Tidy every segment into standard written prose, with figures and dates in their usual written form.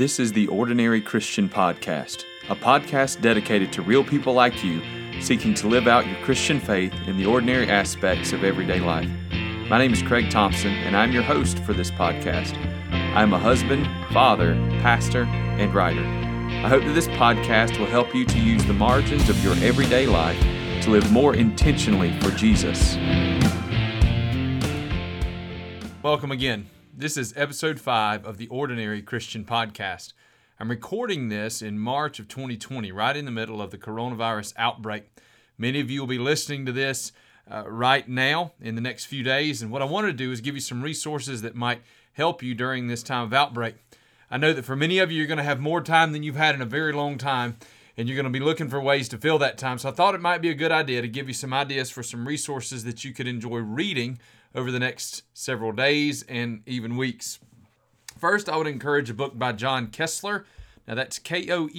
This is the Ordinary Christian Podcast, a podcast dedicated to real people like you seeking to live out your Christian faith in the ordinary aspects of everyday life. My name is Craig Thompson, and I'm your host for this podcast. I'm a husband, father, pastor, and writer. I hope that this podcast will help you to use the margins of your everyday life to live more intentionally for Jesus. Welcome again. This is episode 5 of the Ordinary Christian Podcast. I'm recording this in March of 2020, right in the middle of the coronavirus outbreak. Many of you will be listening to this right now in the next few days, and what I want to do is give you some resources that might help you during this time of outbreak. I know that for many of you, you're going to have more time than you've had in a very long time, and you're going to be looking for ways to fill that time. So I thought it might be a good idea to give you some ideas for some resources that you could enjoy reading over the next several days and even weeks. First, I would encourage a book by John Koessler. Now that's Koessler,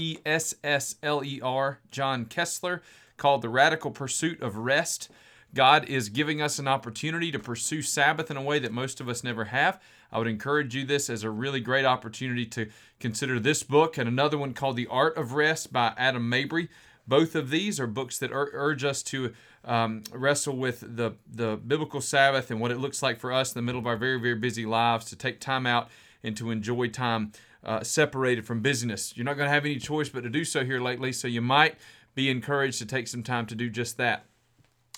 John Koessler, called The Radical Pursuit of Rest. God is giving us an opportunity to pursue Sabbath in a way that most of us never have. I would encourage you this as a really great opportunity to consider this book and another one called The Art of Rest by Adam Mabry. Both of these are books that urge us to wrestle with the biblical Sabbath and what it looks like for us in the middle of our very, very busy lives to take time out and to enjoy time separated from business. You're not going to have any choice but to do so here lately, so you might be encouraged to take some time to do just that.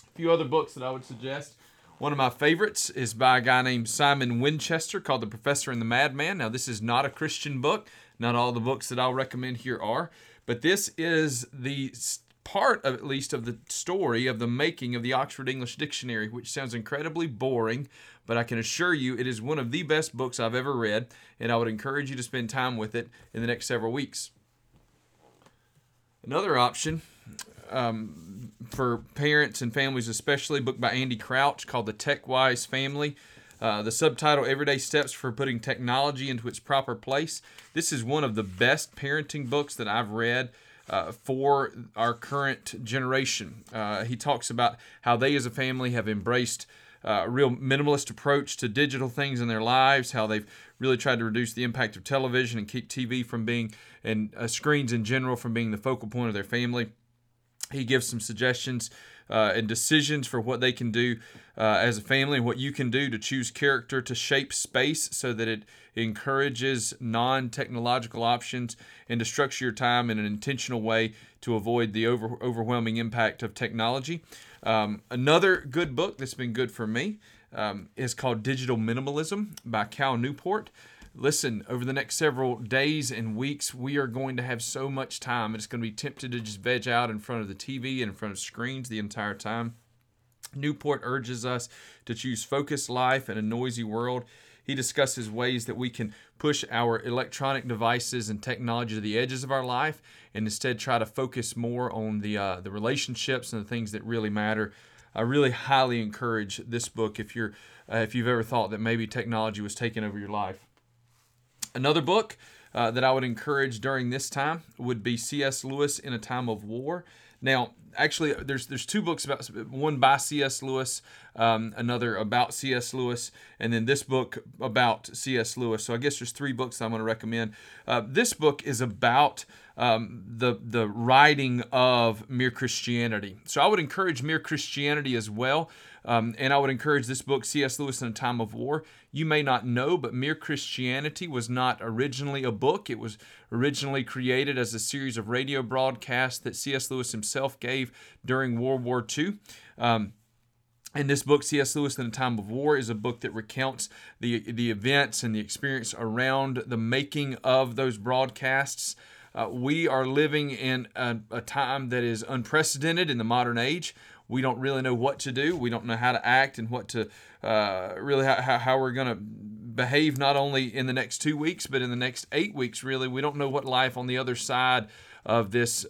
A few other books that I would suggest. One of my favorites is by a guy named Simon Winchester called The Professor and the Madman. Now, this is not a Christian book. Not all the books that I'll recommend here are. But this is the part, of, at least, of the story of the making of the Oxford English Dictionary, which sounds incredibly boring, but I can assure you it is one of the best books I've ever read, and I would encourage you to spend time with it in the next several weeks. Another option for parents and families especially, a book by Andy Crouch called The Tech Wise Family. The subtitle, Everyday Steps for Putting Technology into Its Proper Place. This is one of the best parenting books that I've read for our current generation. He talks about how they as a family have embraced a real minimalist approach to digital things in their lives, how they've really tried to reduce the impact of television and keep TV from being, and screens in general, from being the focal point of their family. He gives some suggestions and decisions for what they can do as a family and what you can do to choose character to shape space so that it encourages non-technological options and to structure your time in an intentional way to avoid the overwhelming impact of technology. Another good book that's been good for me is called Digital Minimalism by Cal Newport. Listen, over the next several days and weeks, we are going to have so much time. It's going to be tempted to just veg out in front of the TV and in front of screens the entire time. Newport urges us to choose focused life in a noisy world. He discusses ways that we can push our electronic devices and technology to the edges of our life and instead try to focus more on the relationships and the things that really matter. I really highly encourage this book if you've ever thought that maybe technology was taking over your life. Another book that I would encourage during this time would be C.S. Lewis in a Time of War. Now, actually, there's two books, about one by C.S. Lewis, another about C.S. Lewis, and then this book about C.S. Lewis. So I guess there's three books I'm going to recommend. This book is about the writing of Mere Christianity. So I would encourage Mere Christianity as well. And I would encourage this book, C.S. Lewis in a Time of War. You may not know, but Mere Christianity was not originally a book. It was originally created as a series of radio broadcasts that C.S. Lewis himself gave during World War II. And this book, C.S. Lewis in a Time of War, is a book that recounts the events and the experience around the making of those broadcasts. We are living in a time that is unprecedented in the modern age. We don't really know what to do. We don't know how to act and what to really how we're going to behave, not only in the next 2 weeks, but in the next 8 weeks, really. We don't know what life on the other side of this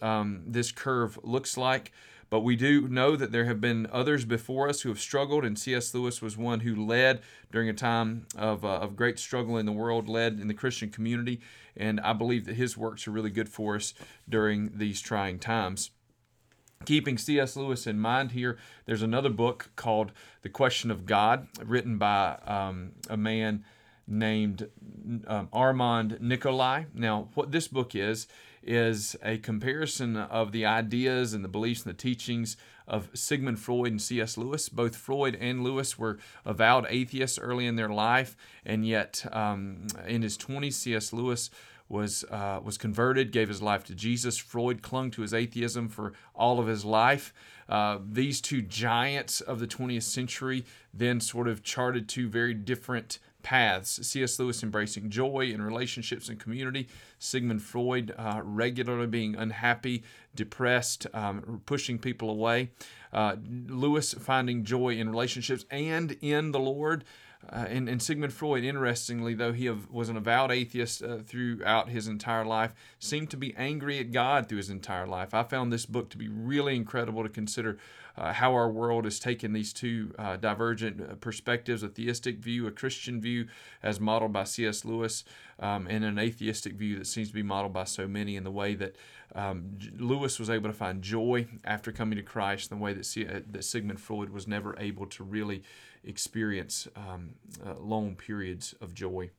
this curve looks like. But we do know that there have been others before us who have struggled, and C.S. Lewis was one who led during a time of great struggle in the world, led in the Christian community, and I believe that his works are really good for us during these trying times. Keeping C.S. Lewis in mind here, there's another book called The Question of God, written by a man named Armand Nicolai. Now, what this book is a comparison of the ideas and the beliefs and the teachings of Sigmund Freud and C.S. Lewis. Both Freud and Lewis were avowed atheists early in their life, and yet in his 20s, C.S. Lewis was converted, gave his life to Jesus. Freud clung to his atheism for all of his life. These two giants of the 20th century then sort of charted two very different paths. C.S. Lewis embracing joy in relationships and community. Sigmund Freud regularly being unhappy, depressed, pushing people away. Lewis finding joy in relationships and in the Lord. And Sigmund Freud, interestingly, though he was an avowed atheist throughout his entire life, seemed to be angry at God through his entire life. I found this book to be really incredible to consider how our world has taken these two divergent perspectives, a theistic view, a Christian view as modeled by C.S. Lewis, and an atheistic view that seems to be modeled by so many, in the way that Lewis was able to find joy after coming to Christ, in the way that, that Sigmund Freud was never able to really experience long periods of joy.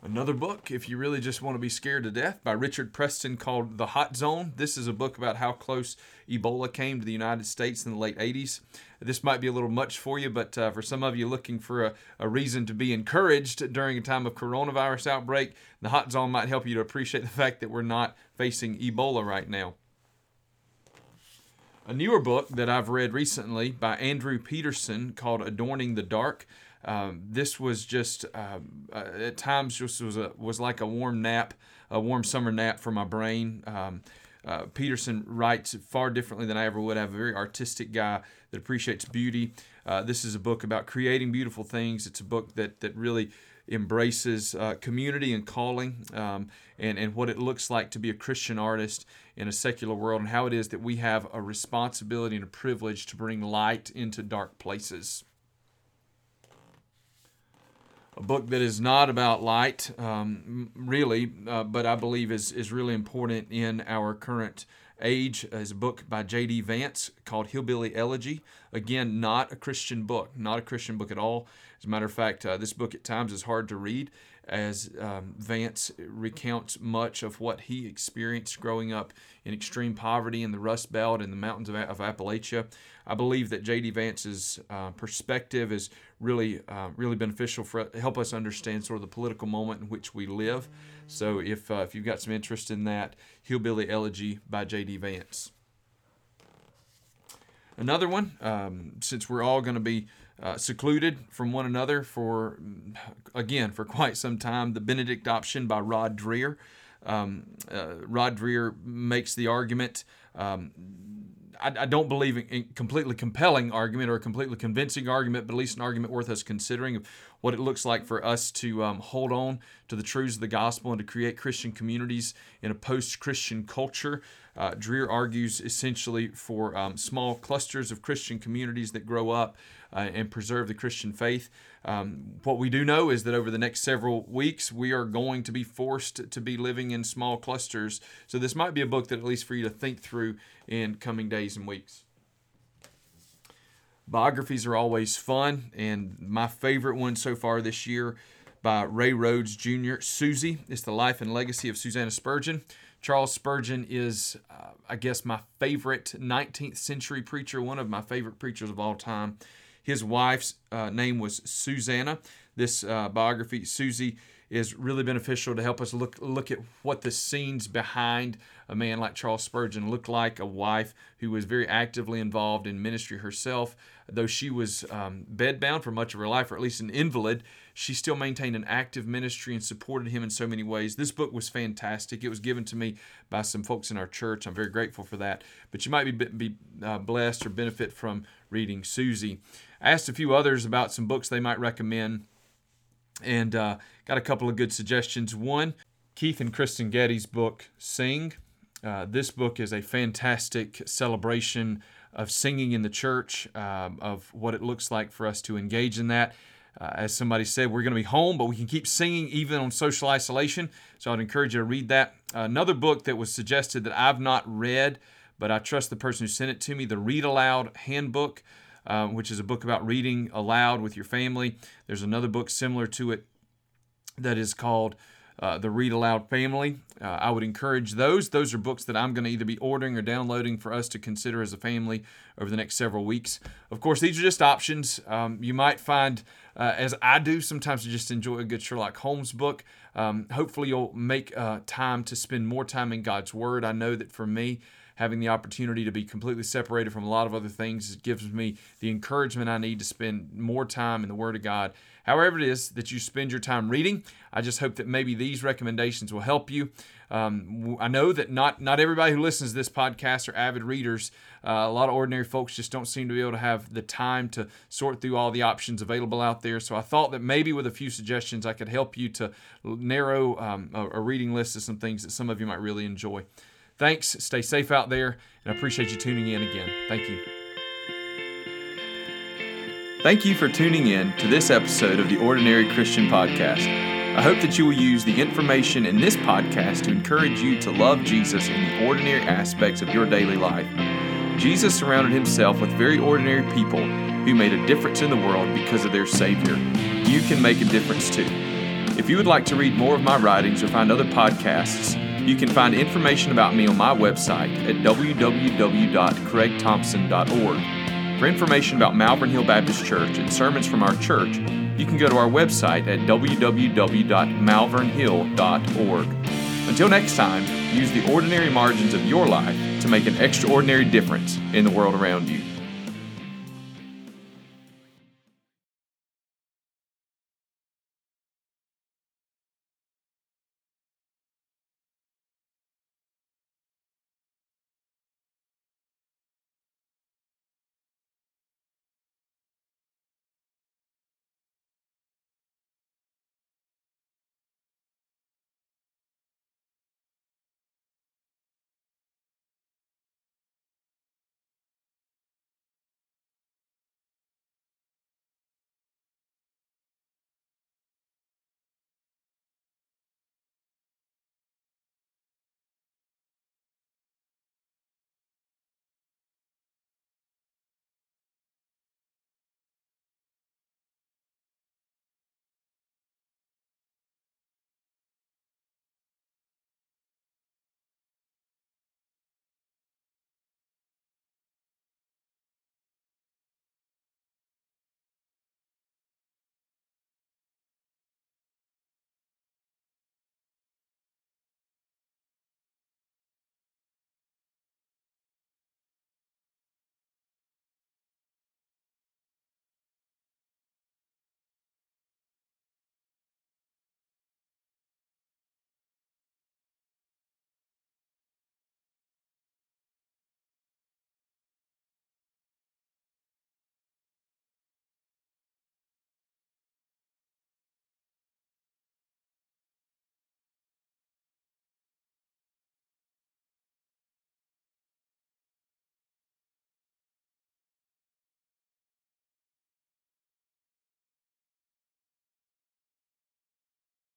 Another book, if you really just want to be scared to death, by Richard Preston, called The Hot Zone. This is a book about how close Ebola came to the United States in the late 80s. This might be a little much for you, but for some of you looking for a reason to be encouraged during a time of coronavirus outbreak, The Hot Zone might help you to appreciate the fact that we're not facing Ebola right now. A newer book that I've read recently by Andrew Peterson called Adorning the Dark. This was just, at times, just was like a warm nap, a warm summer nap for my brain. Peterson writes far differently than I ever would. I have a very artistic guy that appreciates beauty. This is a book about creating beautiful things. It's a book that really embraces community and calling, and what it looks like to be a Christian artist in a secular world, and how it is that we have a responsibility and a privilege to bring light into dark places. A book that is not about light, really, but I believe is really important in our current age, is a book by J.D. Vance called Hillbilly Elegy. Again, not a Christian book at all. As a matter of fact, this book at times is hard to read, as Vance recounts much of what he experienced growing up in extreme poverty in the Rust Belt in the mountains of Appalachia. I believe that J.D. Vance's perspective is really beneficial for help us understand sort of the political moment in which we live. So if you've got some interest in that, Hillbilly Elegy by J.D. Vance. Another one, since we're all going to be secluded from one another for quite some time, The Benedict Option by Rod Dreher. Rod Dreher makes the argument, I don't believe in completely compelling argument or a completely convincing argument, but at least an argument worth us considering of what it looks like for us to hold on to the truths of the gospel and to create Christian communities in a post-Christian culture. Dreher argues essentially for small clusters of Christian communities that grow up and preserve the Christian faith. What we do know is that over the next several weeks, we are going to be forced to be living in small clusters. So this might be a book that at least for you to think through in coming days and weeks. Biographies are always fun, and my favorite one so far this year by Ray Rhodes Jr., Susie. It's the life and legacy of Susanna Spurgeon. Charles Spurgeon is, I guess, my favorite 19th century preacher, one of my favorite preachers of all time. His wife's name was Susanna. This biography, Susie, is really beneficial to help us look at what the scenes behind a man like Charles Spurgeon looked like, a wife who was very actively involved in ministry herself. Though she was bedbound for much of her life, or at least an invalid, she still maintained an active ministry and supported him in so many ways. This book was fantastic. It was given to me by some folks in our church. I'm very grateful for that. But you might be blessed or benefit from reading Susie. I asked a few others about some books they might recommend, and got a couple of good suggestions. One, Keith and Kristen Getty's book, Sing. This book is a fantastic celebration of singing in the church, of what it looks like for us to engage in that. As somebody said, we're going to be home, but we can keep singing even on social isolation. So I'd encourage you to read that. Another book that was suggested that I've not read, but I trust the person who sent it to me, The Read Aloud Handbook. which is a book about reading aloud with your family. There's another book similar to it that is called The Read Aloud Family. I would encourage those. Those are books that I'm going to either be ordering or downloading for us to consider as a family over the next several weeks. Of course, these are just options. You might find, as I do, sometimes I just enjoy a good Sherlock Holmes book. Hopefully, you'll make time to spend more time in God's Word. I know that for me, having the opportunity to be completely separated from a lot of other things, it gives me the encouragement I need to spend more time in the Word of God. However it is that you spend your time reading, I just hope that maybe these recommendations will help you. I know that not everybody who listens to this podcast are avid readers. A lot of ordinary folks just don't seem to be able to have the time to sort through all the options available out there. So I thought that maybe with a few suggestions, I could help you to narrow a reading list of some things that some of you might really enjoy. Thanks. Stay safe out there, and I appreciate you tuning in again. Thank you. Thank you for tuning in to this episode of the Ordinary Christian Podcast. I hope that you will use the information in this podcast to encourage you to love Jesus in the ordinary aspects of your daily life. Jesus surrounded himself with very ordinary people who made a difference in the world because of their Savior. You can make a difference too. If you would like to read more of my writings or find other podcasts, you can find information about me on my website at www.craigthompson.org. For information about Malvern Hill Baptist Church and sermons from our church, you can go to our website at www.malvernhill.org. Until next time, use the ordinary margins of your life to make an extraordinary difference in the world around you.